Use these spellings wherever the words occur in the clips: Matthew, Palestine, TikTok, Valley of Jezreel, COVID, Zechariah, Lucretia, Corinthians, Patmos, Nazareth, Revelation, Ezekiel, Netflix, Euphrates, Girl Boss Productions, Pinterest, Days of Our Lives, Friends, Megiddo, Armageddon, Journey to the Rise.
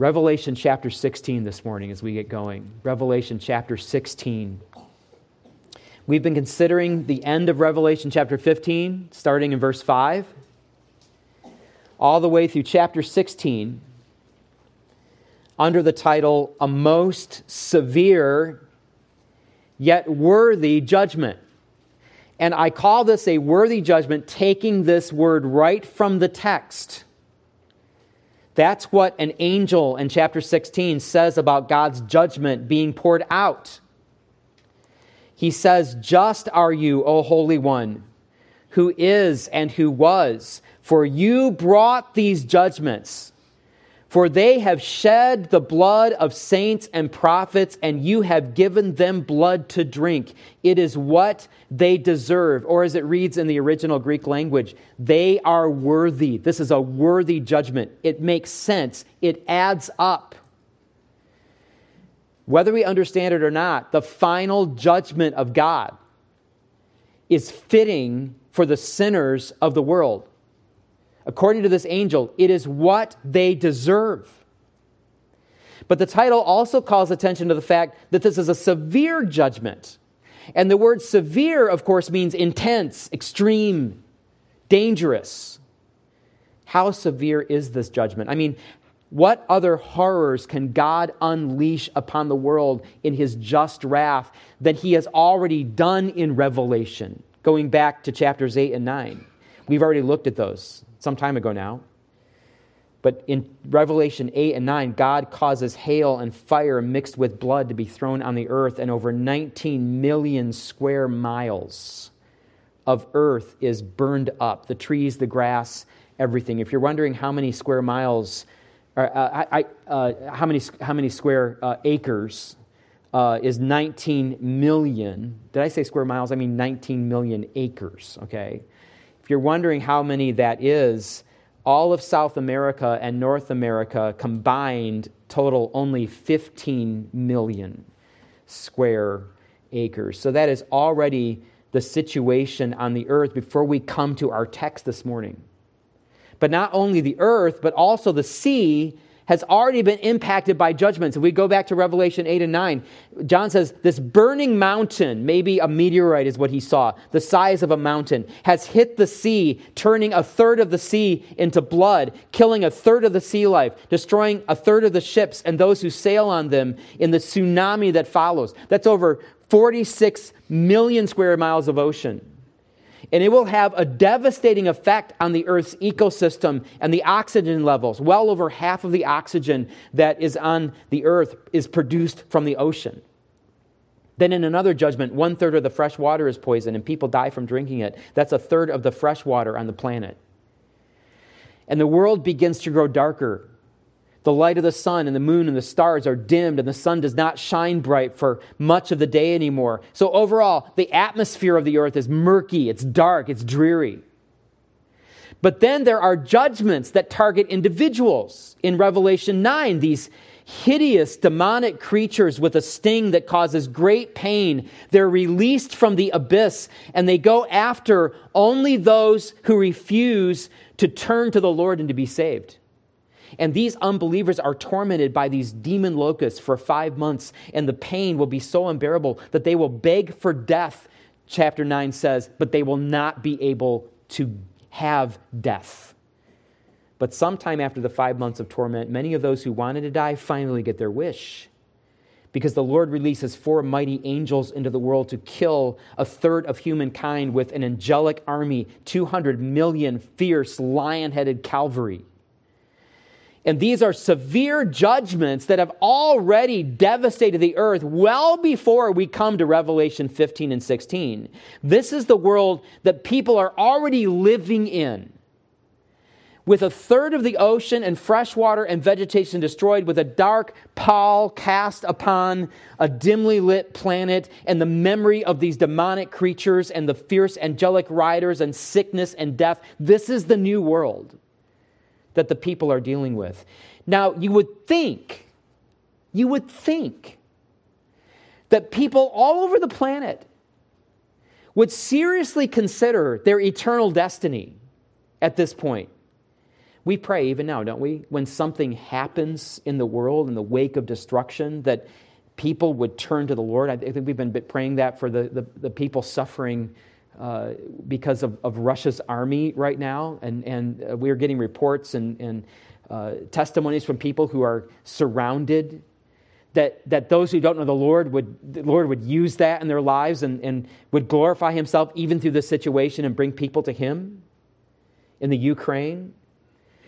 Revelation chapter 16 this morning as we get going. Revelation chapter 16. We've been considering the end of Revelation chapter 15, starting in verse 5, all the way through chapter 16, under the title, A Most Severe Yet Worthy Judgment. And I call this a worthy judgment, taking this word right from the text. That's what an angel in chapter 16 says about God's judgment being poured out. He says, "Just are you, O Holy One, who is and who was, for you brought these judgments. For they have shed the blood of saints and prophets, and you have given them blood to drink. It is what they deserve." Or as it reads in the original Greek language, they are worthy. This is a worthy judgment. It makes sense. It adds up. Whether we understand it or not, the final judgment of God is fitting for the sinners of the world. According to this angel, it is what they deserve. But the title also calls attention to the fact that this is a severe judgment. And the word severe, of course, means intense, extreme, dangerous. How severe is this judgment? I mean, what other horrors can God unleash upon the world in his just wrath than he has already done in Revelation? Going back to chapters 8 and 9. We've already looked at those some time ago now. But in Revelation 8 and 9, God causes hail and fire mixed with blood to be thrown on the earth, and over 19 million square miles of earth is burned up. The trees, the grass, everything. If you're wondering how many square miles, or how many square acres is 19 million. Did I say square miles? I mean 19 million acres, okay? You're wondering how many that is, all of South America and North America combined total only 15 million square acres. So that is already the situation on the earth before we come to our text this morning. But not only the earth, but also the sea has already been impacted by judgments. If we go back to Revelation 8 and 9, John says, this burning mountain, maybe a meteorite is what he saw, the size of a mountain, has hit the sea, turning a third of the sea into blood, killing a third of the sea life, destroying a third of the ships and those who sail on them in the tsunami that follows. That's over 46 million square miles of ocean. And it will have a devastating effect on the Earth's ecosystem and the oxygen levels. Well over half of the oxygen that is on the Earth is produced from the ocean. Then in another judgment, one-third of the fresh water is poisoned and people die from drinking it. That's a third of the fresh water on the planet. And the world begins to grow darker. The light of the sun and the moon and the stars are dimmed, and the sun does not shine bright for much of the day anymore. So overall, the atmosphere of the earth is murky, it's dark, it's dreary. But then there are judgments that target individuals. In Revelation 9, these hideous demonic creatures with a sting that causes great pain, they're released from the abyss, and they go after only those who refuse to turn to the Lord and to be saved. And these unbelievers are tormented by these demon locusts for 5 months, and the pain will be so unbearable that they will beg for death, chapter 9 says, but they will not be able to have death. But sometime after the 5 months of torment, many of those who wanted to die finally get their wish, because the Lord releases 4 mighty angels into the world to kill a third of humankind with an angelic army, 200 million fierce, lion-headed cavalry. And these are severe judgments that have already devastated the earth well before we come to Revelation 15 and 16. This is the world that people are already living in, with a third of the ocean and fresh water and vegetation destroyed, with a dark pall cast upon a dimly lit planet, and the memory of these demonic creatures and the fierce angelic riders and sickness and death. This is the new world that the people are dealing with. Now, you would think that people all over the planet would seriously consider their eternal destiny at this point. We pray even now, don't we? When something happens in the world in the wake of destruction, that people would turn to the Lord. I think we've been praying that for the people suffering because of Russia's army right now. And we are getting reports and testimonies from people who are surrounded, that those who don't know the Lord would use that in their lives and would glorify himself even through this situation and bring people to him in the Ukraine,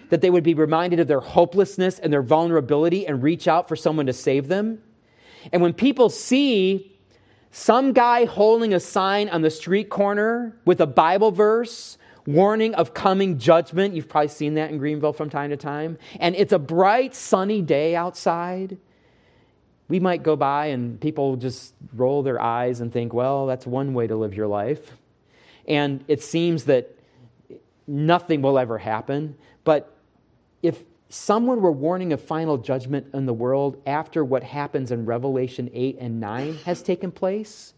that they would be reminded of their hopelessness and their vulnerability and reach out for someone to save them. And when people see some guy holding a sign on the street corner with a Bible verse warning of coming judgment, you've probably seen that in Greenville from time to time, and it's a bright, sunny day outside, we might go by and people just roll their eyes and think, well, that's one way to live your life. And it seems that nothing will ever happen. But if someone were warning of final judgment in the world after what happens in Revelation 8 and 9 has taken place,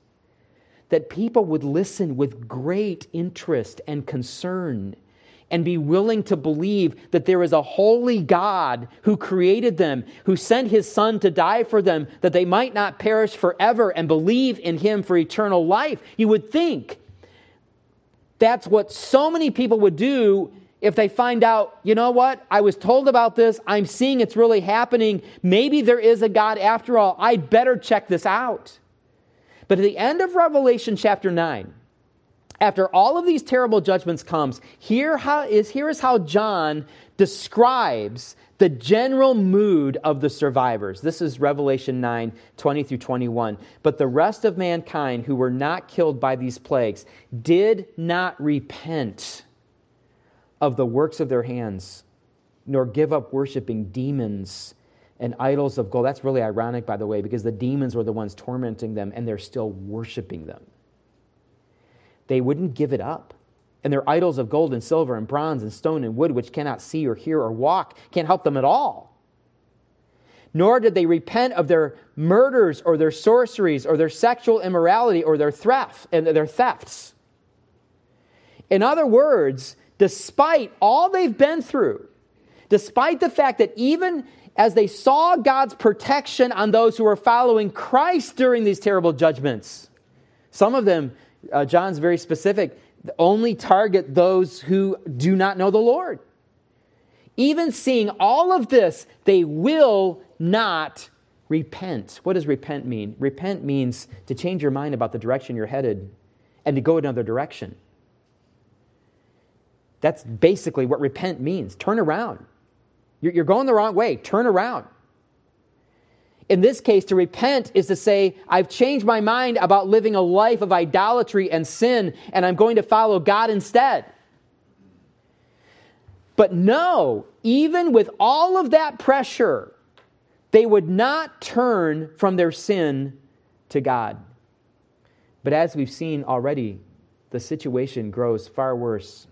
that people would listen with great interest and concern and be willing to believe that there is a holy God who created them, who sent his Son to die for them, that they might not perish forever, and believe in him for eternal life. You would think that's what so many people would do if they find out, you know what, I was told about this, I'm seeing it's really happening, maybe there is a God after all, I'd better check this out. But at the end of Revelation chapter 9, after all of these terrible judgments comes, here is how John describes the general mood of the survivors. This is Revelation 9, 20 through 21. But the rest of mankind who were not killed by these plagues did not repent of the works of their hands, nor give up worshiping demons and idols of gold. That's really ironic, by the way, because the demons were the ones tormenting them, and they're still worshiping them. They wouldn't give it up. And their idols of gold and silver and bronze and stone and wood, which cannot see or hear or walk, can't help them at all. Nor did they repent of their murders or their sorceries or their sexual immorality or their thefts. In other words, despite all they've been through, despite the fact that even as they saw God's protection on those who were following Christ during these terrible judgments, some of them, John's very specific, only target those who do not know the Lord. Even seeing all of this, they will not repent. What does repent mean? Repent means to change your mind about the direction you're headed and to go another direction. That's basically what repent means. Turn around. You're going the wrong way. Turn around. In this case, to repent is to say, I've changed my mind about living a life of idolatry and sin, and I'm going to follow God instead. But no, even with all of that pressure, they would not turn from their sin to God. But as we've seen already, the situation grows far worse.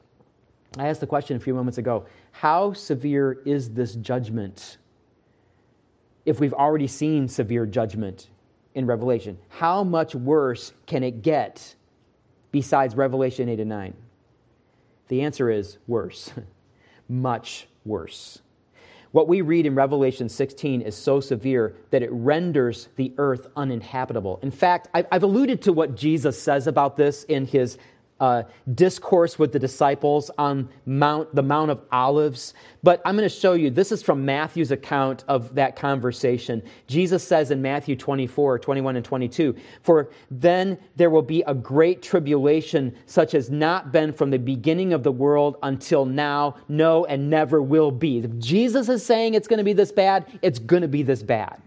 I asked the question a few moments ago, how severe is this judgment? If we've already seen severe judgment in Revelation, how much worse can it get besides Revelation 8 and 9? The answer is worse, much worse. What we read in Revelation 16 is so severe that it renders the earth uninhabitable. In fact, I've alluded to what Jesus says about this in his discourse with the disciples on the Mount of Olives. But I'm going to show you, this is from Matthew's account of that conversation. Jesus says in Matthew 24, 21 and 22, "For then there will be a great tribulation such as not been from the beginning of the world until now, no, and never will be." If Jesus is saying it's going to be this bad, it's going to be this bad.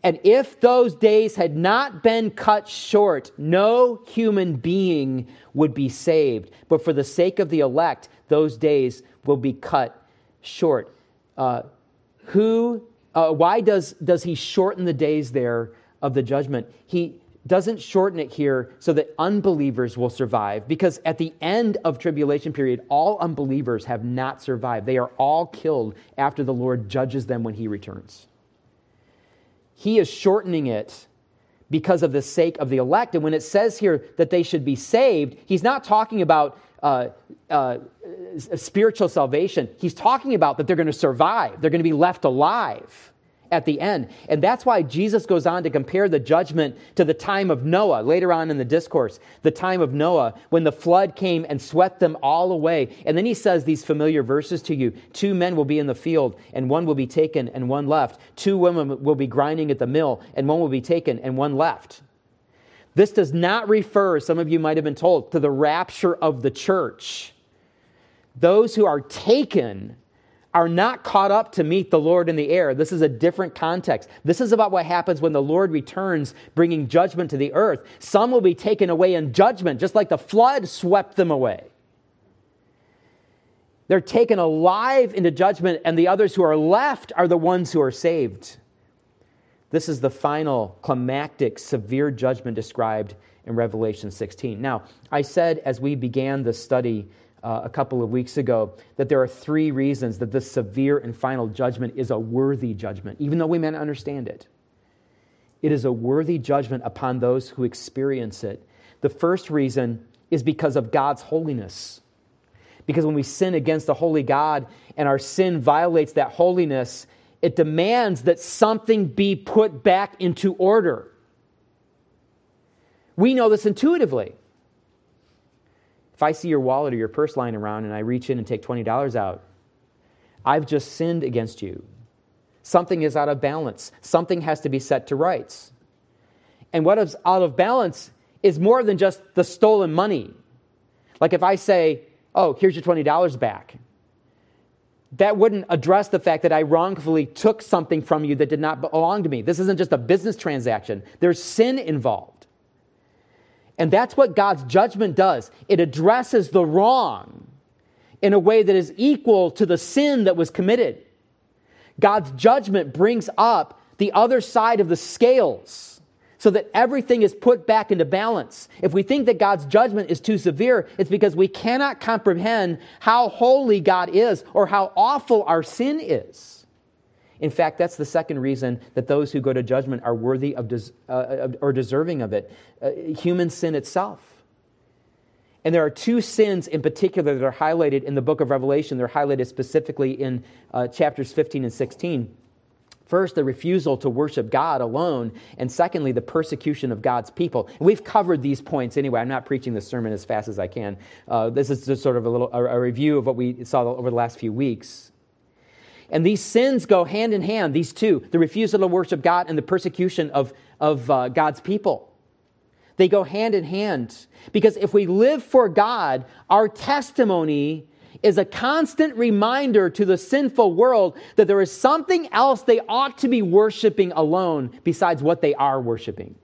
And if those days had not been cut short, no human being would be saved. But for the sake of the elect, those days will be cut short. Why does he shorten the days there of the judgment? He doesn't shorten it here so that unbelievers will survive, because at the end of tribulation period, all unbelievers have not survived. They are all killed after the Lord judges them when he returns. He is shortening it because of the sake of the elect. And when it says here that they should be saved, he's not talking about spiritual salvation, he's talking about that they're going to survive. They're going to be left alive at the end. And that's why Jesus goes on to compare the judgment to the time of Noah, later on in the discourse, the time of Noah, when the flood came and swept them all away. And then he says these familiar verses to you. 2 men will be in the field, and one will be taken, and one left. 2 women will be grinding at the mill, and one will be taken, and one left. This does not refer, some of you might have been told, to the rapture of the church. Those who are taken are not caught up to meet the Lord in the air. This is a different context. This is about what happens when the Lord returns, bringing judgment to the earth. Some will be taken away in judgment, just like the flood swept them away. They're taken alive into judgment, and the others who are left are the ones who are saved. This is the final, climactic, severe judgment described in Revelation 16. Now, I said as we began this study a couple of weeks ago that there are 3 reasons that this severe and final judgment is a worthy judgment, even though we may not understand it. It is a worthy judgment upon those who experience it. The first reason is because of God's holiness. Because when we sin against the holy God and our sin violates that holiness, it demands that something be put back into order. We know this intuitively. If I see your wallet or your purse lying around and I reach in and take $20 out, I've just sinned against you. Something is out of balance. Something has to be set to rights. And what is out of balance is more than just the stolen money. Like if I say, oh, here's your $20 back. That wouldn't address the fact that I wrongfully took something from you that did not belong to me. This isn't just a business transaction. There's sin involved. And that's what God's judgment does. It addresses the wrong in a way that is equal to the sin that was committed. God's judgment brings up the other side of the scales so that everything is put back into balance. If we think that God's judgment is too severe, it's because we cannot comprehend how holy God is or how awful our sin is. In fact, that's the second reason that those who go to judgment are worthy of or deserving of it, human sin itself. And there are 2 sins in particular that are highlighted in the book of Revelation. They're highlighted specifically in chapters 15 and 16. First, the refusal to worship God alone, and secondly, the persecution of God's people. And we've covered these points anyway. I'm not preaching this sermon as fast as I can. This is just sort of a review of what we saw over the last few weeks. And these sins go hand in hand, these 2, the refusal to worship God and the persecution of God's people. They go hand in hand because if we live for God, our testimony is a constant reminder to the sinful world that there is something else they ought to be worshiping alone besides what they are worshiping.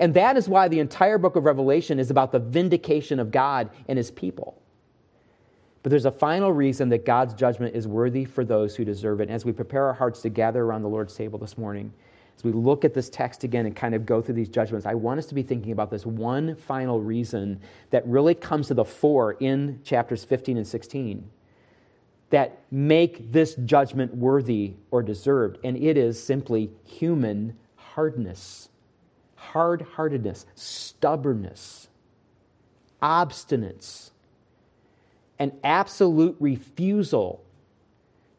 And that is why the entire book of Revelation is about the vindication of God and his people. But there's a final reason that God's judgment is worthy for those who deserve it. And as we prepare our hearts to gather around the Lord's table this morning, as we look at this text again and kind of go through these judgments, I want us to be thinking about this one final reason that really comes to the fore in chapters 15 and 16 that make this judgment worthy or deserved. And it is simply human hardness, hard-heartedness, stubbornness, obstinance, an absolute refusal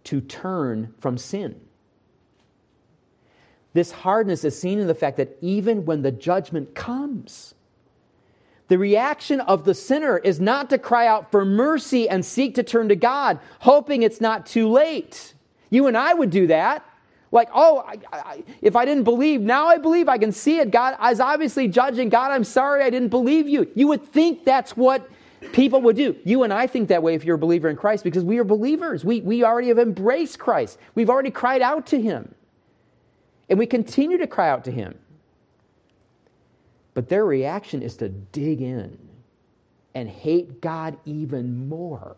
to turn from sin. This hardness is seen in the fact that even when the judgment comes, the reaction of the sinner is not to cry out for mercy and seek to turn to God, hoping it's not too late. You and I would do that. Like, oh, if I didn't believe, now I believe, I can see it. God is obviously judging. God, I'm sorry I didn't believe you. You would think that's what people would do. You and I think that way if you're a believer in Christ because we are believers. We already have embraced Christ. We've already cried out to him. And we continue to cry out to him. But their reaction is to dig in and hate God even more.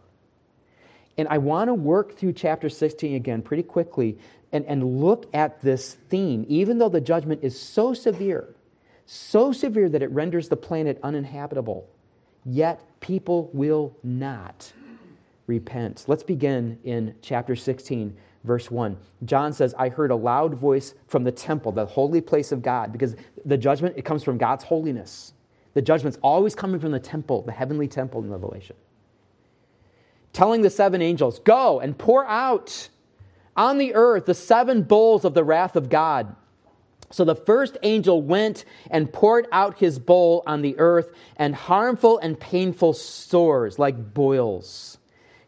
And I want to work through chapter 16 again pretty quickly and look at this theme. Even though the judgment is so severe that it renders the planet uninhabitable, yet people will not repent. Let's begin in chapter 16, verse 1. John says, I heard a loud voice from the temple, the holy place of God, because the judgment, it comes from God's holiness. The judgment's always coming from the temple, the heavenly temple in Revelation. telling the seven angels, go and pour out on the earth the seven bowls of the wrath of God. So the first angel went and poured out his bowl on the earth, and harmful and painful sores like boils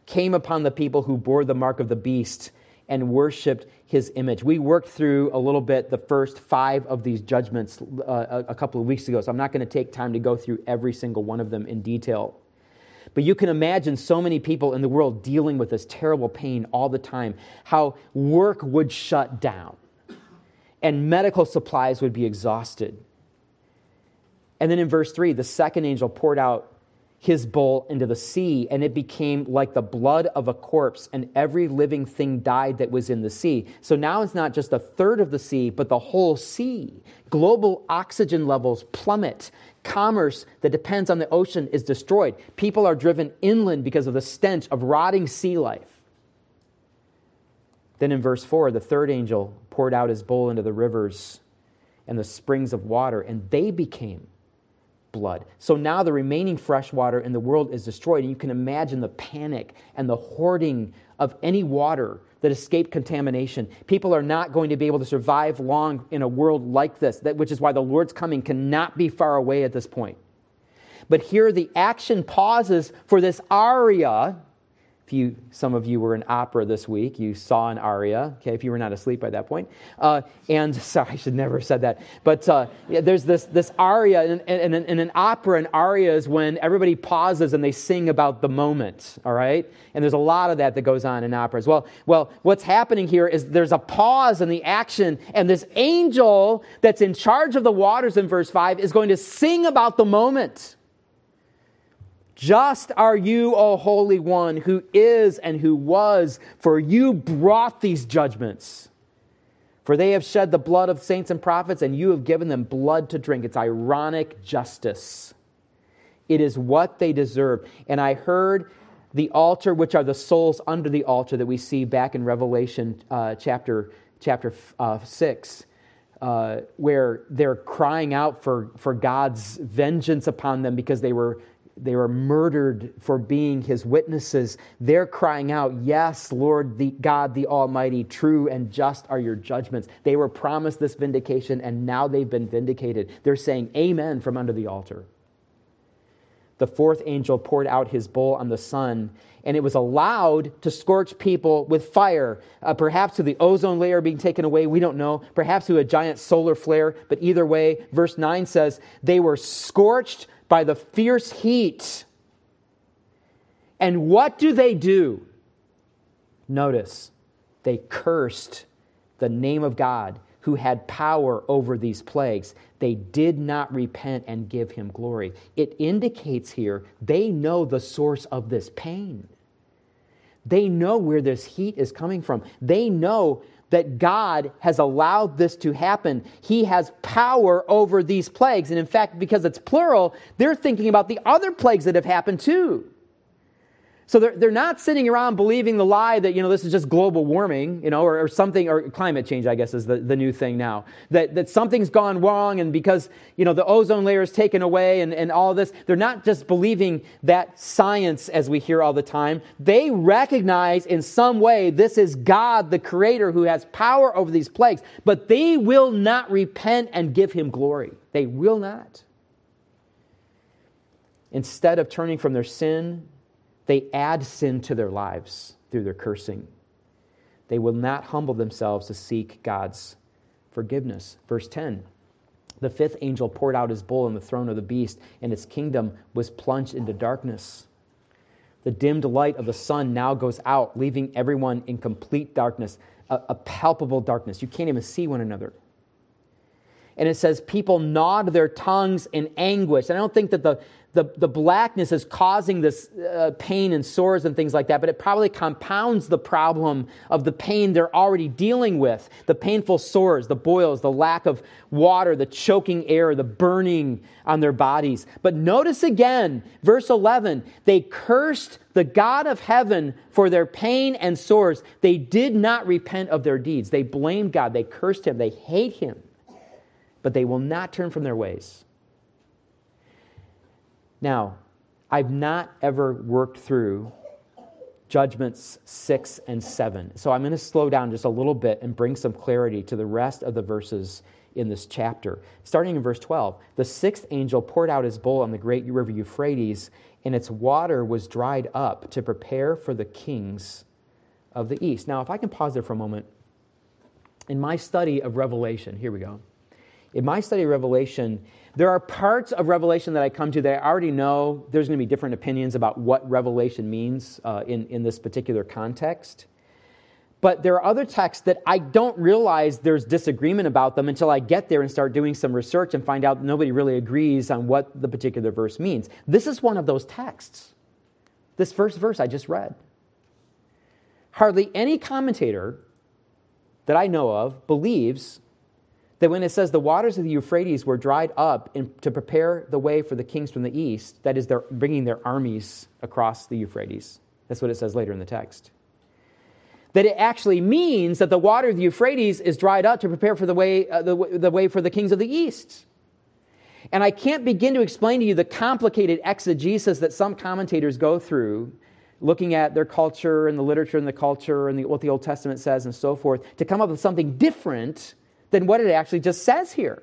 came upon the people who bore the mark of the beast and worshipped his image. We worked through a little bit the first five of these judgments a couple of weeks ago, so I'm not going to take time to go through every single one of them in detail. But you can imagine so many people in the world dealing with this terrible pain all the time, how work would shut down, and medical supplies would be exhausted. And then in verse 3, the second angel poured out his bowl into the sea, and it became like the blood of a corpse, and every living thing died that was in the sea. So now it's not just a third of the sea, but the whole sea. Global oxygen levels plummet. Commerce that depends on the ocean is destroyed. People are driven inland because of the stench of rotting sea life. Then in verse 4, the third angel poured out his bowl into the rivers and the springs of water, and they became blood. So now the remaining fresh water in the world is destroyed, and you can imagine the panic and the hoarding of any water that escaped contamination. People are not going to be able to survive long in a world like this, which is why the Lord's coming cannot be far away at this point. But here the action pauses for this aria. Some of you were in opera this week. You saw an aria, okay, if you were not asleep by that point. And sorry, I should never have said that. But there's this aria. In an opera, an aria is when everybody pauses and they sing about the moment, all right? And there's a lot of that goes on in operas. Well, what's happening here is there's a pause in the action, and this angel that's in charge of the waters in verse 5 is going to sing about the moment. Just are you, O Holy One, who is and who was, for you brought these judgments. For they have shed the blood of saints and prophets, and you have given them blood to drink. It's ironic justice. It is what they deserve. And I heard the altar, which are the souls under the altar that we see back in Revelation chapter 6, where they're crying out for God's vengeance upon them because they were murdered for being his witnesses. They're crying out, yes, Lord, the God, the Almighty, true and just are your judgments. They were promised this vindication, and now they've been vindicated. They're saying amen from under the altar. The fourth angel poured out his bowl on the sun, and it was allowed to scorch people with fire, perhaps to the ozone layer being taken away, we don't know, perhaps to a giant solar flare, but either way, verse 9 says, they were scorched by the fierce heat. And what do? Notice, they cursed the name of God who had power over these plagues. They did not repent and give him glory. It indicates here they know the source of this pain. They know where this heat is coming from. They know that God has allowed this to happen. He has power over these plagues. And in fact, because it's plural, they're thinking about the other plagues that have happened too. So they're not sitting around believing the lie that, this is just global warming, or something, or climate change, I guess, is the new thing now. That something's gone wrong, and because, the ozone layer is taken away and all this, they're not just believing that science as we hear all the time. They recognize in some way this is God, the Creator, who has power over these plagues, but they will not repent and give him glory. They will not. Instead of turning from their sin, they add sin to their lives through their cursing. They will not humble themselves to seek God's forgiveness. Verse 10, the fifth angel poured out his bowl on the throne of the beast, and its kingdom was plunged into darkness. The dimmed light of the sun now goes out, leaving everyone in complete darkness, a palpable darkness. You can't even see one another. And it says people gnawed their tongues in anguish. And I don't think that the blackness is causing this pain and sores and things like that, but it probably compounds the problem of the pain they're already dealing with, the painful sores, the boils, the lack of water, the choking air, the burning on their bodies. But notice again, verse 11, they cursed the God of heaven for their pain and sores. They did not repent of their deeds. They blamed God. They cursed him. They hate him. But they will not turn from their ways. Now, I've not ever worked through Judgments 6 and 7. So I'm going to slow down just a little bit and bring some clarity to the rest of the verses in this chapter. Starting in verse 12, the sixth angel poured out his bowl on the great river Euphrates, and its water was dried up to prepare for the kings of the east. Now, if I can pause there for a moment. In my study of Revelation, here we go. In my study of Revelation, there are parts of Revelation that I come to that I already know there's going to be different opinions about what Revelation means in this particular context. But there are other texts that I don't realize there's disagreement about them until I get there and start doing some research and find out nobody really agrees on what the particular verse means. This is one of those texts. This first verse I just read. Hardly any commentator that I know of believes that when it says the waters of the Euphrates were dried up to prepare the way for the kings from the east, that is, they're bringing their armies across the Euphrates. That's what it says later in the text. That it actually means that the water of the Euphrates is dried up to prepare for the way for the kings of the east. And I can't begin to explain to you the complicated exegesis that some commentators go through, looking at their culture and the literature and the culture and what the Old Testament says and so forth, to come up with something different than what it actually just says here.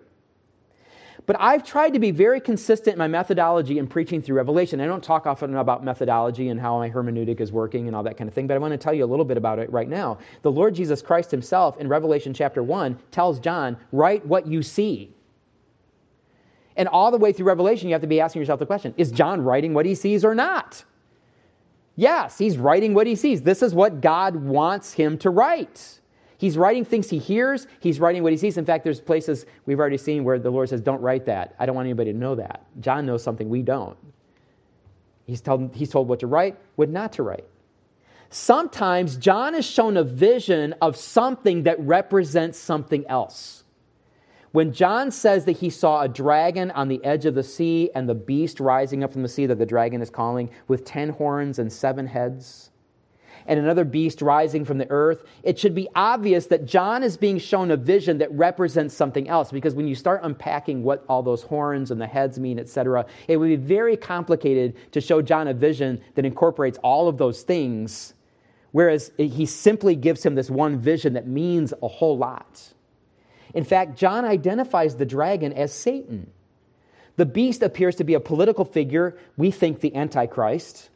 But I've tried to be very consistent in my methodology in preaching through Revelation. I don't talk often about methodology and how my hermeneutic is working and all that kind of thing, but I want to tell you a little bit about it right now. The Lord Jesus Christ himself in Revelation chapter 1 tells John, write what you see. And all the way through Revelation, you have to be asking yourself the question, is John writing what he sees or not? Yes, he's writing what he sees. This is what God wants him to write. He's writing things he hears. He's writing what he sees. In fact, there's places we've already seen where the Lord says, don't write that. I don't want anybody to know that. John knows something we don't. He's told what to write, what not to write. Sometimes John is shown a vision of something that represents something else. When John says that he saw a dragon on the edge of the sea and the beast rising up from the sea that the dragon is calling with 10 horns and 7 heads, and another beast rising from the earth, it should be obvious that John is being shown a vision that represents something else, because when you start unpacking what all those horns and the heads mean, etc., it would be very complicated to show John a vision that incorporates all of those things, whereas he simply gives him this one vision that means a whole lot. In fact, John identifies the dragon as Satan. The beast appears to be a political figure, we think the Antichrist,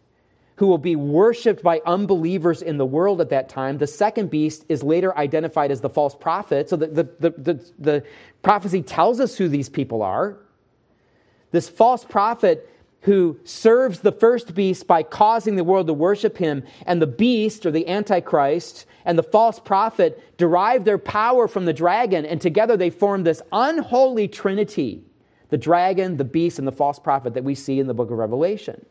who will be worshipped by unbelievers in the world at that time. The second beast is later identified as the false prophet. So the prophecy tells us who these people are. This false prophet who serves the first beast by causing the world to worship him, and the beast, or the Antichrist, and the false prophet derive their power from the dragon, and together they form this unholy trinity, the dragon, the beast, and the false prophet that we see in the book of Revelation.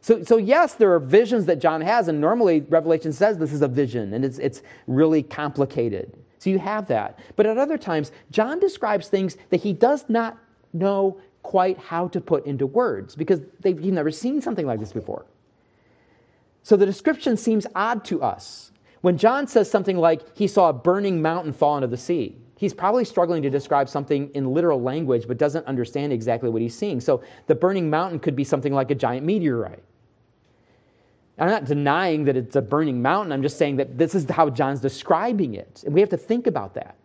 So yes, there are visions that John has, and normally Revelation says this is a vision, and it's really complicated. So you have that. But at other times, John describes things that he does not know quite how to put into words, because they've never seen something like this before. So the description seems odd to us. When John says something like, he saw a burning mountain fall into the sea, he's probably struggling to describe something in literal language, but doesn't understand exactly what he's seeing. So the burning mountain could be something like a giant meteorite. I'm not denying that it's a burning mountain. I'm just saying that this is how John's describing it. And we have to think about that.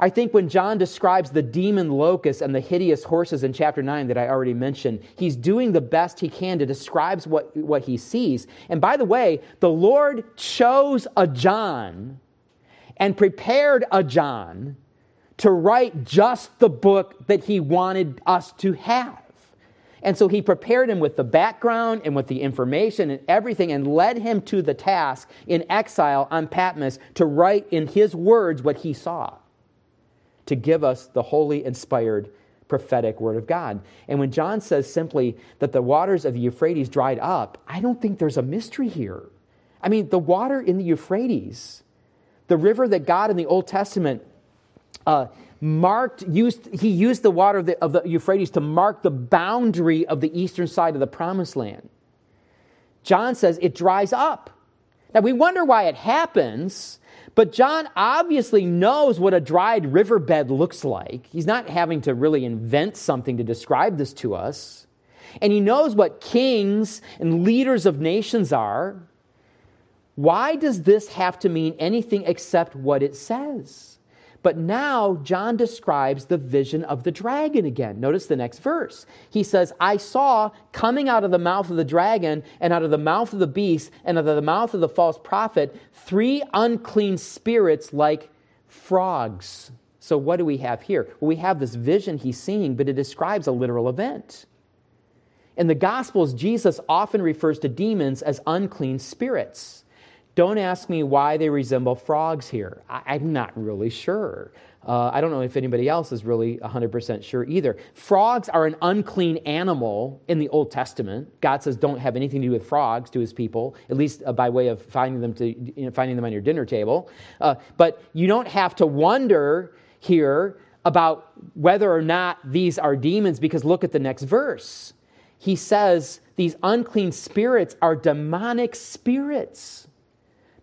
I think when John describes the demon locusts and the hideous horses in chapter 9 that I already mentioned, he's doing the best he can to describe what he sees. And by the way, the Lord chose a John and prepared a John to write just the book that he wanted us to have. And so he prepared him with the background and with the information and everything, and led him to the task in exile on Patmos to write in his words what he saw, to give us the holy, inspired, prophetic word of God. And when John says simply that the waters of the Euphrates dried up, I don't think there's a mystery here. I mean, the water in the Euphrates, the river that God in the Old Testament used the water of the Euphrates to mark the boundary of the eastern side of the Promised Land. John says it dries up. Now, we wonder why it happens, but John obviously knows what a dried riverbed looks like. He's not having to really invent something to describe this to us. And he knows what kings and leaders of nations are. Why does this have to mean anything except what it says? But now John describes the vision of the dragon again. Notice the next verse. He says, I saw coming out of the mouth of the dragon and out of the mouth of the beast and out of the mouth of the false prophet, 3 unclean spirits like frogs. So what do we have here? Well, we have this vision he's seeing, but it describes a literal event. In the Gospels, Jesus often refers to demons as unclean spirits. Don't ask me why they resemble frogs here. I'm not really sure. I don't know if anybody else is really 100% sure either. Frogs are an unclean animal in the Old Testament. God says don't have anything to do with frogs to his people, at least by way of finding them on your dinner table. But you don't have to wonder here about whether or not these are demons, because look at the next verse. He says these unclean spirits are demonic spirits,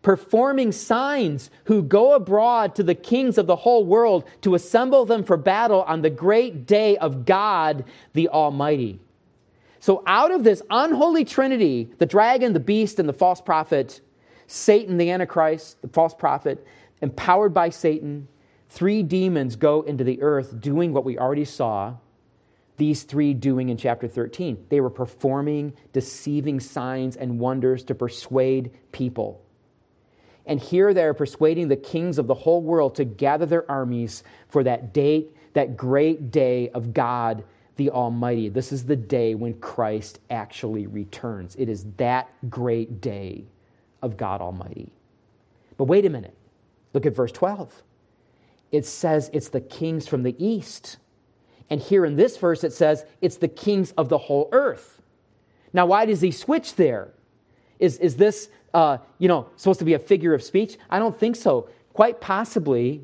performing signs, who go abroad to the kings of the whole world to assemble them for battle on the great day of God the Almighty. So out of this unholy trinity, the dragon, the beast, and the false prophet, Satan, the Antichrist, the false prophet, empowered by Satan, 3 demons go into the earth doing what we already saw these 3 doing in chapter 13. They were performing deceiving signs and wonders to persuade people. And here they are persuading the kings of the whole world to gather their armies for that date, that great day of God the Almighty. This is the day when Christ actually returns. It is that great day of God Almighty. But wait a minute. Look at verse 12. It says it's the kings from the east. And here in this verse it says it's the kings of the whole earth. Now why does he switch there? Is this supposed to be a figure of speech? I don't think so. Quite possibly,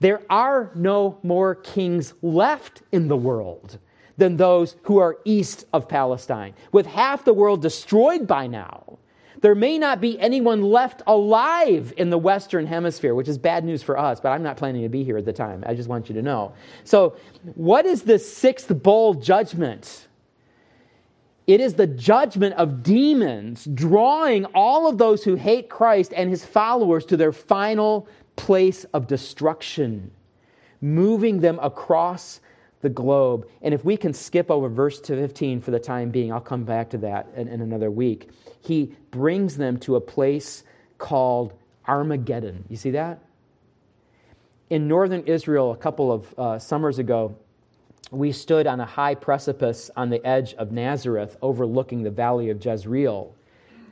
there are no more kings left in the world than those who are east of Palestine. With half the world destroyed by now, there may not be anyone left alive in the Western Hemisphere, which is bad news for us, but I'm not planning to be here at the time. I just want you to know. So what is this 6th bowl judgment? It is the judgment of demons drawing all of those who hate Christ and his followers to their final place of destruction, moving them across the globe. And if we can skip over verse 15 for the time being, I'll come back to that in another week. He brings them to a place called Armageddon. You see that? In northern Israel, a couple of summers ago, we stood on a high precipice on the edge of Nazareth overlooking the Valley of Jezreel,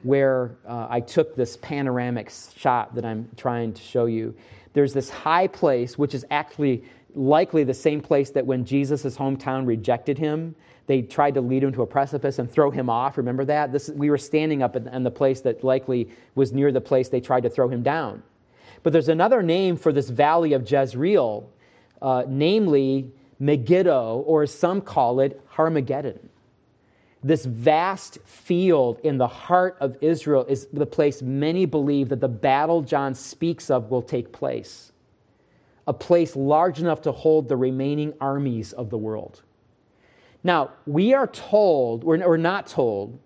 where I took this panoramic shot that I'm trying to show you. There's this high place, which is actually likely the same place that when Jesus' hometown rejected him, they tried to lead him to a precipice and throw him off. Remember that? We were standing up in the place that likely was near the place they tried to throw him down. But there's another name for this Valley of Jezreel, namely Megiddo, or as some call it, Armageddon. This vast field in the heart of Israel is the place many believe that the battle John speaks of will take place, a place large enough to hold the remaining armies of the world. Now, we are told, or not told,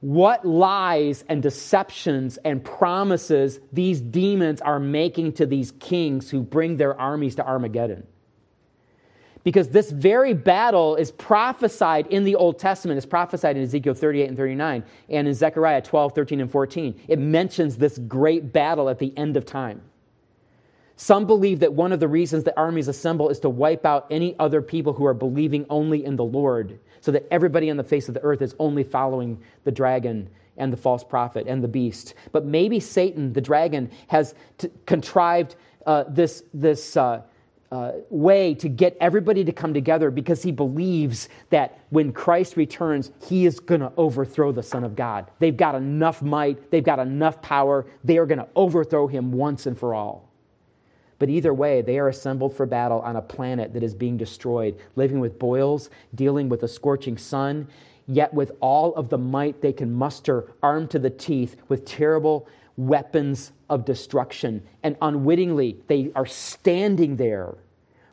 what lies and deceptions and promises these demons are making to these kings who bring their armies to Armageddon. Because this very battle is prophesied in the Old Testament. It's prophesied in Ezekiel 38 and 39 and in Zechariah 12, 13, and 14. It mentions this great battle at the end of time. Some believe that one of the reasons that armies assemble is to wipe out any other people who are believing only in the Lord, so that everybody on the face of the earth is only following the dragon and the false prophet and the beast. But maybe Satan, the dragon, has contrived way to get everybody to come together, because he believes that when Christ returns, he is going to overthrow the Son of God. They've got enough might. They've got enough power. They are going to overthrow him once and for all. But either way, they are assembled for battle on a planet that is being destroyed, living with boils, dealing with a scorching sun, yet with all of the might they can muster, armed to the teeth with terrible weapons of destruction. And unwittingly, they are standing there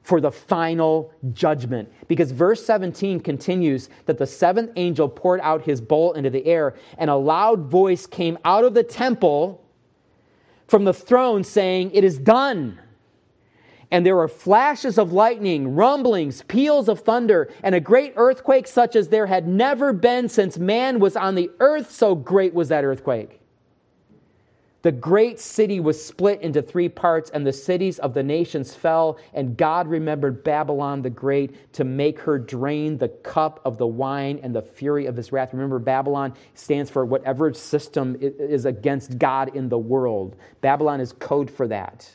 for the final judgment. Because verse 17 continues that the seventh angel poured out his bowl into the air, and a loud voice came out of the temple from the throne saying, "It is done." And there were flashes of lightning, rumblings, peals of thunder, and a great earthquake such as there had never been since man was on the earth, so great was that earthquake. The great city was split into three parts, and the cities of the nations fell, and God remembered Babylon the Great to make her drain the cup of the wine and the fury of his wrath. Remember, Babylon stands for whatever system is against God in the world. Babylon is code for that.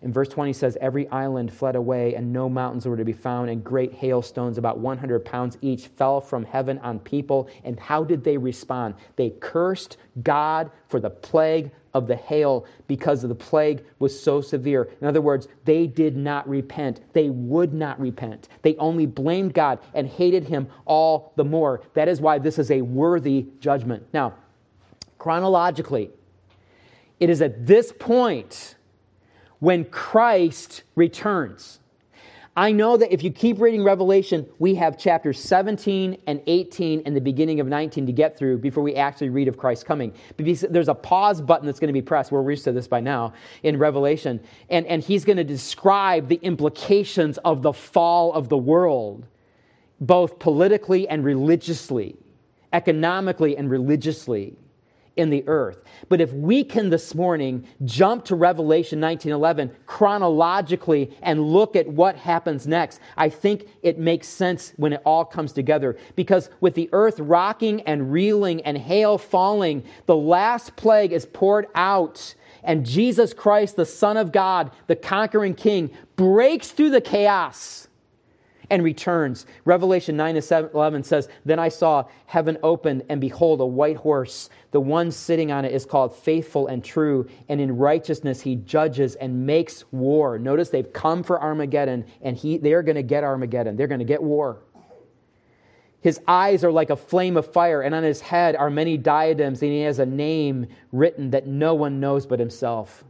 And verse 20 says, every island fled away, and no mountains were to be found, and great hailstones, about 100 pounds each, fell from heaven on people. And how did they respond? They cursed God for the plague of the hail, because the plague was so severe. In other words, they did not repent. They would not repent. They only blamed God and hated him all the more. That is why this is a worthy judgment. Now, chronologically, it is at this point when Christ returns. I know that if you keep reading Revelation, we have chapters 17 and 18 and the beginning of 19 to get through before we actually read of Christ coming. Because there's a pause button that's going to be pressed. We're used to this by now in Revelation. And he's going to describe the implications of the fall of the world, both politically and religiously, economically and religiously, in the earth. But if we can this morning jump to Revelation 19:11 chronologically and look at what happens next, I think it makes sense when it all comes together. Because with the earth rocking and reeling and hail falling, the last plague is poured out, and Jesus Christ, the Son of God, the conquering King, breaks through the chaos and returns. Revelation 9:11 says, "Then I saw heaven opened, and behold, a white horse. The one sitting on it is called Faithful and True, and in righteousness he judges and makes war." Notice they've come for Armageddon, and they're going to get Armageddon. They're going to get war. "His eyes are like a flame of fire, and on his head are many diadems, and he has a name written that no one knows but himself.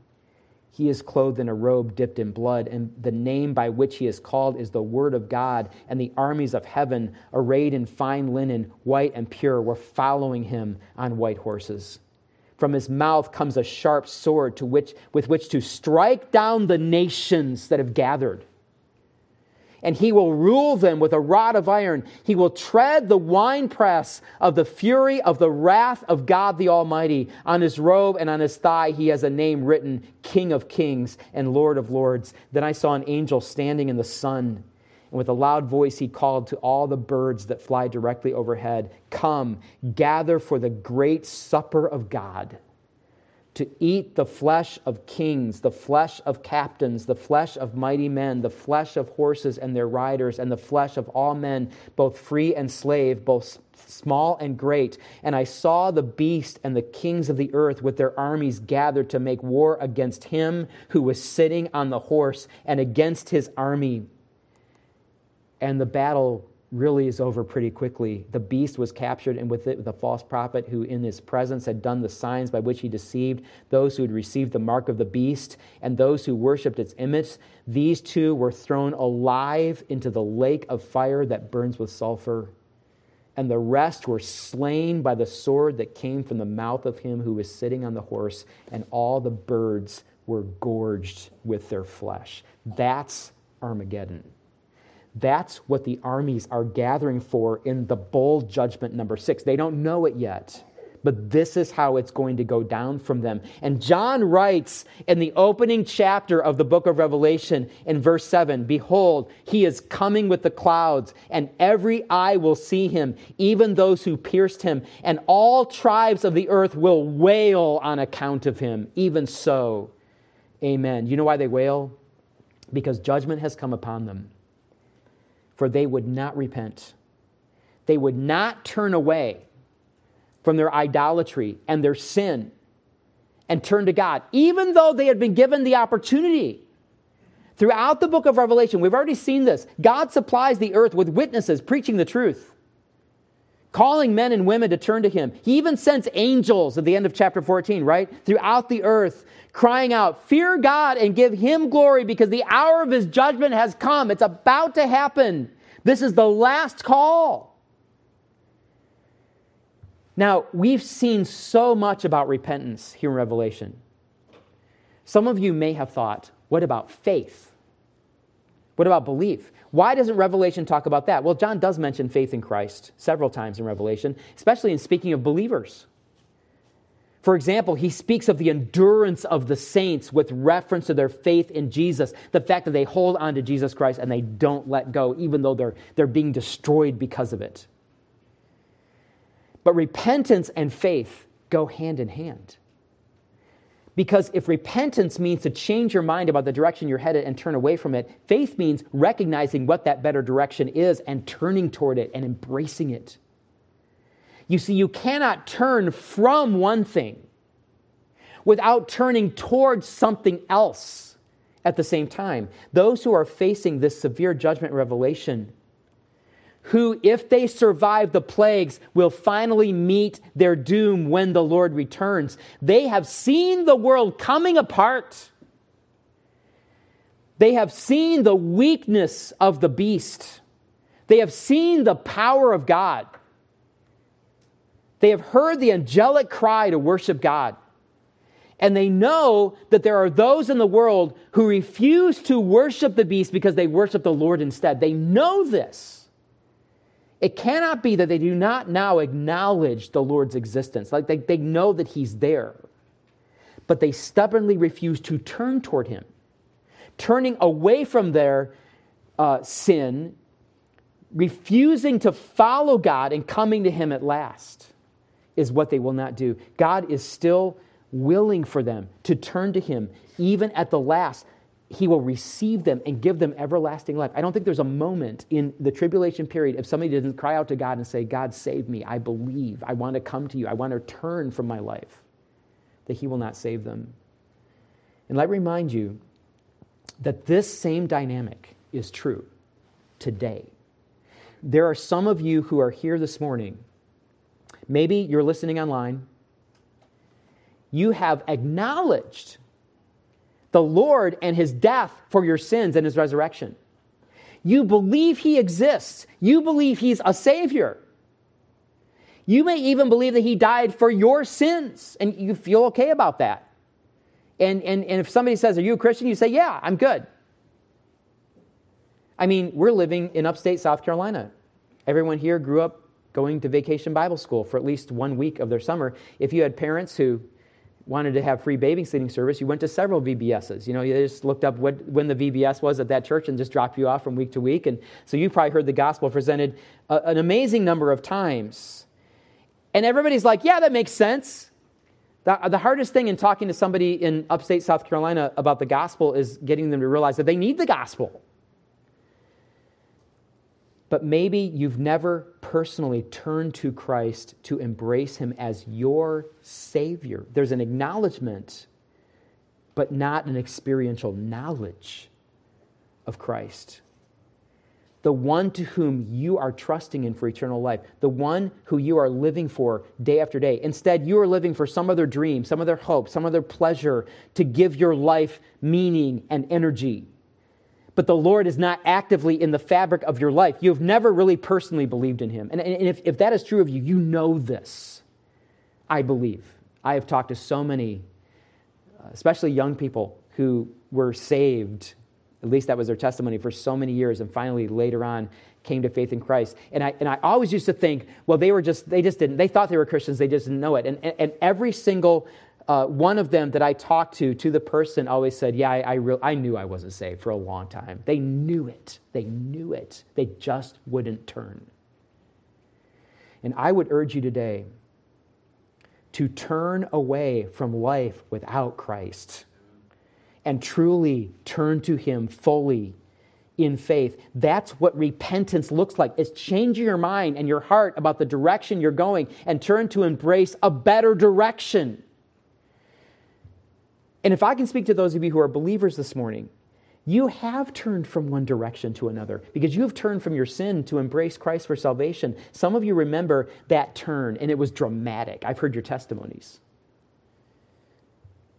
He is clothed in a robe dipped in blood, and the name by which he is called is the Word of God, and the armies of heaven, arrayed in fine linen, white and pure, were following him on white horses. From his mouth comes a sharp sword with which to strike down the nations that have gathered. And he will rule them with a rod of iron. He will tread the winepress of the fury of the wrath of God the Almighty. On his robe and on his thigh he has a name written, King of Kings and Lord of Lords. Then I saw an angel standing in the sun, and with a loud voice he called to all the birds that fly directly overhead, 'Come, gather for the great supper of God, to eat the flesh of kings, the flesh of captains, the flesh of mighty men, the flesh of horses and their riders, and the flesh of all men, both free and slave, both small and great.' And I saw the beast and the kings of the earth with their armies gathered to make war against him who was sitting on the horse and against his army." And the battle really is over pretty quickly. The beast was captured, and with it the false prophet, who in his presence had done the signs by which he deceived those who had received the mark of the beast and those who worshipped its image. These two were thrown alive into the lake of fire that burns with sulfur, and the rest were slain by the sword that came from the mouth of him who was sitting on the horse, and all the birds were gorged with their flesh. That's Armageddon. That's what the armies are gathering for in the bold judgment number 6. They don't know it yet, but this is how it's going to go down from them. And John writes in the opening chapter of the book of Revelation in verse 7, "Behold, he is coming with the clouds, and every eye will see him, even those who pierced him, and all tribes of the earth will wail on account of him. Even so, amen." You know why they wail? Because judgment has come upon them. For they would not repent. They would not turn away from their idolatry and their sin and turn to God, even though they had been given the opportunity. Throughout the book of Revelation, we've already seen this. God supplies the earth with witnesses preaching the truth, calling men and women to turn to him. He even sends angels at the end of chapter 14, right? Throughout the earth, crying out, fear God and give him glory because the hour of his judgment has come. It's about to happen. This is the last call. Now, we've seen so much about repentance here in Revelation. Some of you may have thought, what about faith? What about belief? Why doesn't Revelation talk about that? Well, John does mention faith in Christ several times in Revelation, especially in speaking of believers. For example, he speaks of the endurance of the saints with reference to their faith in Jesus, the fact that they hold on to Jesus Christ and they don't let go, even though they're being destroyed because of it. But repentance and faith go hand in hand. Because if repentance means to change your mind about the direction you're headed and turn away from it, faith means recognizing what that better direction is and turning toward it and embracing it. You see, you cannot turn from one thing without turning towards something else at the same time. Those who are facing this severe judgment revelation, who, if they survive the plagues, will finally meet their doom when the Lord returns. They have seen the world coming apart. They have seen the weakness of the beast. They have seen the power of God. They have heard the angelic cry to worship God. And they know that there are those in the world who refuse to worship the beast because they worship the Lord instead. They know this. It cannot be that they do not now acknowledge the Lord's existence. Like they know that he's there, but they stubbornly refuse to turn toward him. Turning away from their sin, refusing to follow God and coming to him at last is what they will not do. God is still willing for them to turn to him. Even at the last, he will receive them and give them everlasting life. I don't think there's a moment in the tribulation period if somebody didn't cry out to God and say, God, save me. I believe. I want to come to you. I want to turn from my life, that he will not save them. And let me remind you that this same dynamic is true today. There are some of you who are here this morning. Maybe you're listening online. You have acknowledged the Lord and his death for your sins and his resurrection. You believe he exists. You believe he's a savior. You may even believe that he died for your sins, and you feel okay about that. And if somebody says, are you a Christian? You say, yeah, I'm good. I mean, we're living in upstate South Carolina. Everyone here grew up going to Vacation Bible School for at least 1 week of their summer. If you had parents who wanted to have free babysitting service, you went to several VBSs. You know, you just looked up when the VBS was at that church and just dropped you off from week to week. And so you probably heard the gospel presented an amazing number of times. And everybody's like, yeah, that makes sense. The hardest thing in talking to somebody in upstate South Carolina about the gospel is getting them to realize that they need the gospel. But maybe you've never personally turned to Christ to embrace him as your Savior. There's an acknowledgement, but not an experiential knowledge of Christ. The one to whom you are trusting in for eternal life. The one who you are living for day after day. Instead, you are living for some other dream, some other hope, some other pleasure to give your life meaning and energy. But the Lord is not actively in the fabric of your life. You've never really personally believed in him. And if that is true of you, you know this. I believe. I have talked to so many, especially young people, who were saved, at least that was their testimony, for so many years, and finally later on came to faith in Christ. And I always used to think, well, they thought they were Christians, they just didn't know it. And every single one of them that I talked to the person, always said, yeah, I knew I wasn't saved for a long time. They knew it. They knew it. They just wouldn't turn. And I would urge you today to turn away from life without Christ and truly turn to him fully in faith. That's what repentance looks like. It's changing your mind and your heart about the direction you're going and turn to embrace a better direction. And if I can speak to those of you who are believers this morning, You have turned from one direction to another because you have turned from your sin to embrace Christ for salvation. Some of you remember that turn, and it was dramatic. I've heard your testimonies.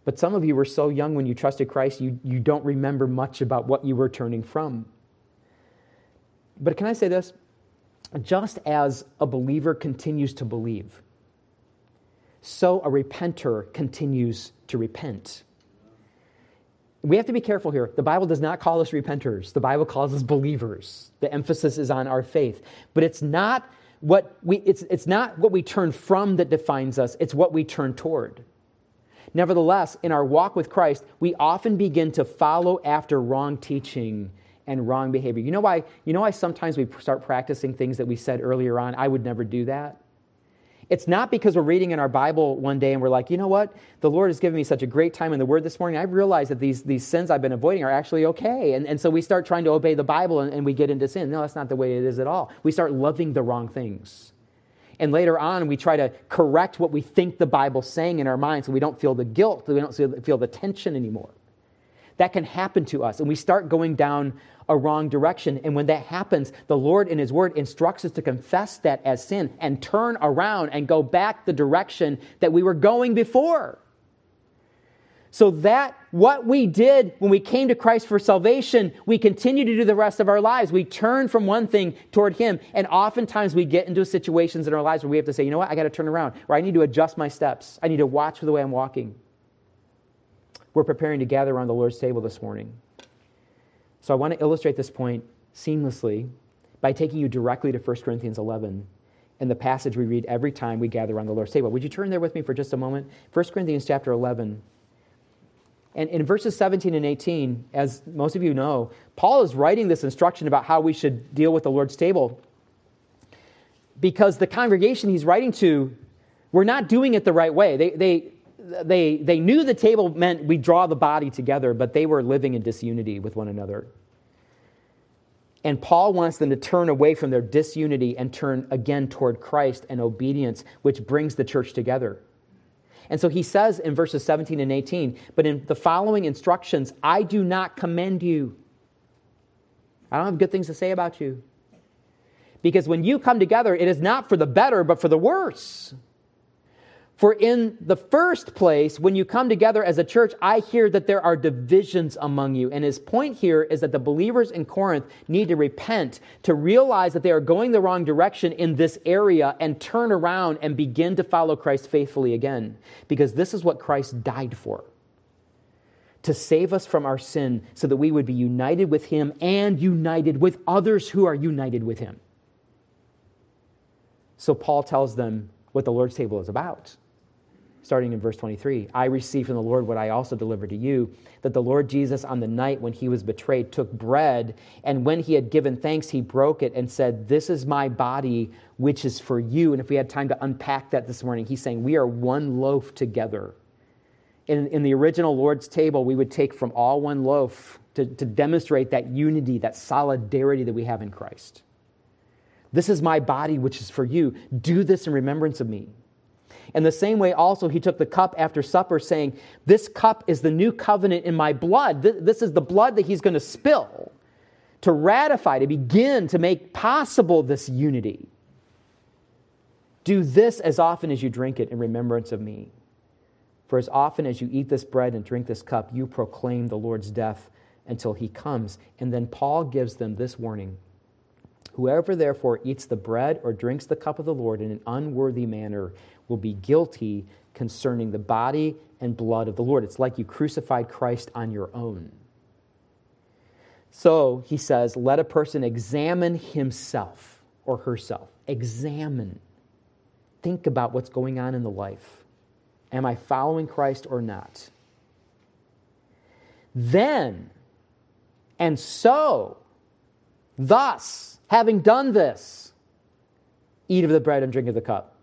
But some of you were so young when you trusted Christ, you don't remember much about what you were turning from. But can I say this? Just as a believer continues to believe, so a repenter continues to repent. We have to be careful here. The Bible does not call us repenters. The Bible calls us believers. The emphasis is on our faith. But it's not what we turn from that defines us. It's what we turn toward. Nevertheless, in our walk with Christ, we often begin to follow after wrong teaching and wrong behavior. You know why sometimes we start practicing things that we said earlier on, I would never do that? It's not because we're reading in our Bible one day and we're like, you know what? The Lord has given me such a great time in the Word this morning. I realize that these sins I've been avoiding are actually okay. And so we start trying to obey the Bible and we get into sin. No, that's not the way it is at all. We start loving the wrong things. And later on, we try to correct what we think the Bible's saying in our minds so we don't feel the guilt, so we don't feel the tension anymore. That can happen to us. And we start going down a wrong direction. And when that happens, the Lord in His Word instructs us to confess that as sin and turn around and go back the direction that we were going before. So that what we did when we came to Christ for salvation, we continue to do the rest of our lives. We turn from one thing toward Him. And oftentimes we get into situations in our lives where we have to say, you know what, I got to turn around, or I need to adjust my steps. I need to watch for the way I'm walking. We're preparing to gather around the Lord's table this morning. So I want to illustrate this point seamlessly by taking you directly to 1 Corinthians 11 and the passage we read every time we gather around the Lord's table. Would you turn there with me for just a moment? 1 Corinthians chapter 11. And in verses 17 and 18, as most of you know, Paul is writing this instruction about how we should deal with the Lord's table because the congregation he's writing to were not doing it the right way. They knew the table meant we draw the body together, but they were living in disunity with one another. And Paul wants them to turn away from their disunity and turn again toward Christ and obedience, which brings the church together. And so he says in verses 17 and 18, but in the following instructions, I do not commend you. I don't have good things to say about you. Because when you come together, it is not for the better, but for the worse. For in the first place, when you come together as a church, I hear that there are divisions among you. And his point here is that the believers in Corinth need to repent, to realize that they are going the wrong direction in this area and turn around and begin to follow Christ faithfully again. Because this is what Christ died for, to save us from our sin so that we would be united with Him and united with others who are united with Him. So Paul tells them what the Lord's table is about. Starting in verse 23, I received from the Lord what I also delivered to you, that the Lord Jesus on the night when He was betrayed took bread, and when He had given thanks, He broke it and said, this is my body, which is for you. And if we had time to unpack that this morning, he's saying we are one loaf together. In the original Lord's table, we would take from all one loaf to demonstrate that unity, that solidarity that we have in Christ. This is my body, which is for you. Do this in remembrance of me. In the same way also he took the cup after supper, saying, this cup is the new covenant in my blood. This is the blood that he's going to spill to ratify, to begin to make possible this unity. Do this as often as you drink it in remembrance of me. For as often as you eat this bread and drink this cup, you proclaim the Lord's death until He comes. And then Paul gives them this warning. Whoever therefore eats the bread or drinks the cup of the Lord in an unworthy manner will be guilty concerning the body and blood of the Lord. It's like you crucified Christ on your own. So, he says, let a person examine himself or herself. Examine. Think about what's going on in the life. Am I following Christ or not? Then, and so, thus, having done this, eat of the bread and drink of the cup.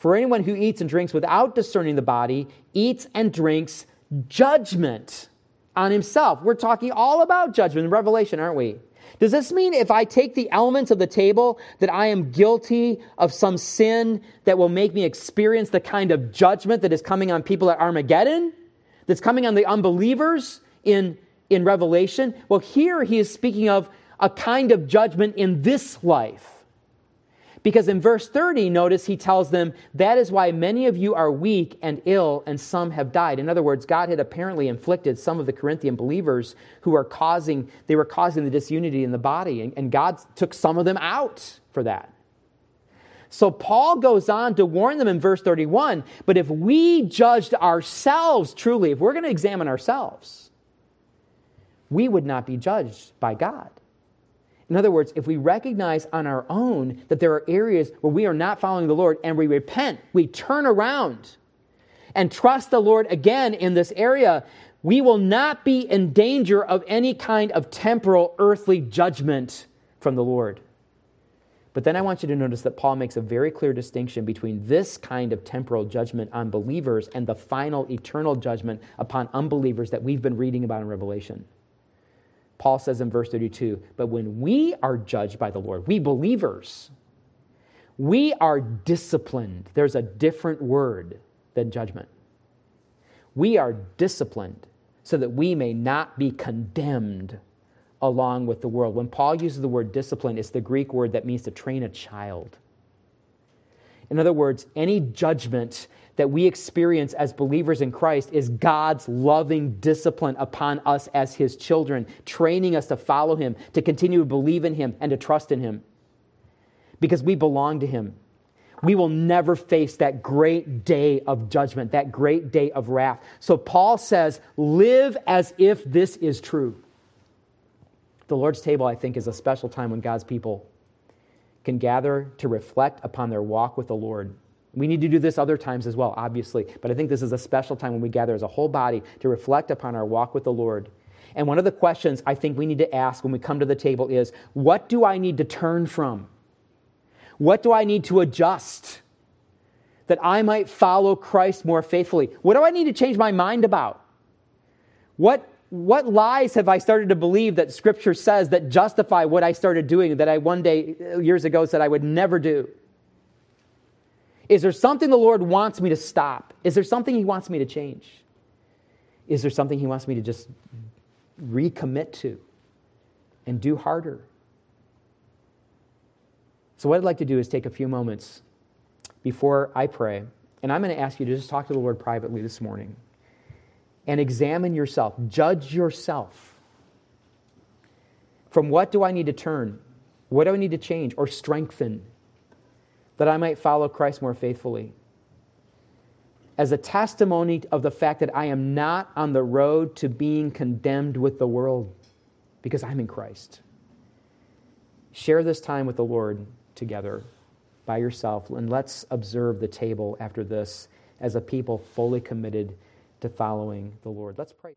For anyone who eats and drinks without discerning the body eats and drinks judgment on himself. We're talking all about judgment in Revelation, aren't we? Does this mean if I take the elements of the table that I am guilty of some sin that will make me experience the kind of judgment that is coming on people at Armageddon? That's coming on the unbelievers in in Revelation? Well, here he is speaking of a kind of judgment in this life. Because in verse 30, notice he tells them, that is why many of you are weak and ill, and some have died. In other words, God had apparently inflicted some of the Corinthian believers who are causing the disunity in the body, and God took some of them out for that. So Paul goes on to warn them in verse 31, but if we judged ourselves truly, if we're going to examine ourselves, we would not be judged by God. In other words, if we recognize on our own that there are areas where we are not following the Lord and we repent, we turn around and trust the Lord again in this area, we will not be in danger of any kind of temporal earthly judgment from the Lord. But then I want you to notice that Paul makes a very clear distinction between this kind of temporal judgment on believers and the final eternal judgment upon unbelievers that we've been reading about in Revelation. Paul says in verse 32, but when we are judged by the Lord, we believers, we are disciplined. There's a different word than judgment. We are disciplined so that we may not be condemned along with the world. When Paul uses the word discipline, it's the Greek word that means to train a child. In other words, any judgment that we experience as believers in Christ is God's loving discipline upon us as His children, training us to follow Him, to continue to believe in Him, and to trust in Him. Because we belong to Him. We will never face that great day of judgment, that great day of wrath. So Paul says, live as if this is true. The Lord's table, I think, is a special time when God's people can gather to reflect upon their walk with the Lord. We need to do this other times as well, obviously, but I think this is a special time when we gather as a whole body to reflect upon our walk with the Lord. And one of the questions I think we need to ask when we come to the table is, what do I need to turn from? What do I need to adjust that I might follow Christ more faithfully? What do I need to change my mind about? What lies have I started to believe that Scripture says that justify what I started doing that I one day, years ago, said I would never do? Is there something the Lord wants me to stop? Is there something He wants me to change? Is there something He wants me to just recommit to and do harder? So what I'd like to do is take a few moments before I pray, and I'm going to ask you to just talk to the Lord privately this morning and examine yourself, judge yourself. From what do I need to turn? What do I need to change or strengthen that I might follow Christ more faithfully? As a testimony of the fact that I am not on the road to being condemned with the world because I'm in Christ. Share this time with the Lord together by yourself, and let's observe the table after this as a people fully committed to following the Lord. Let's pray.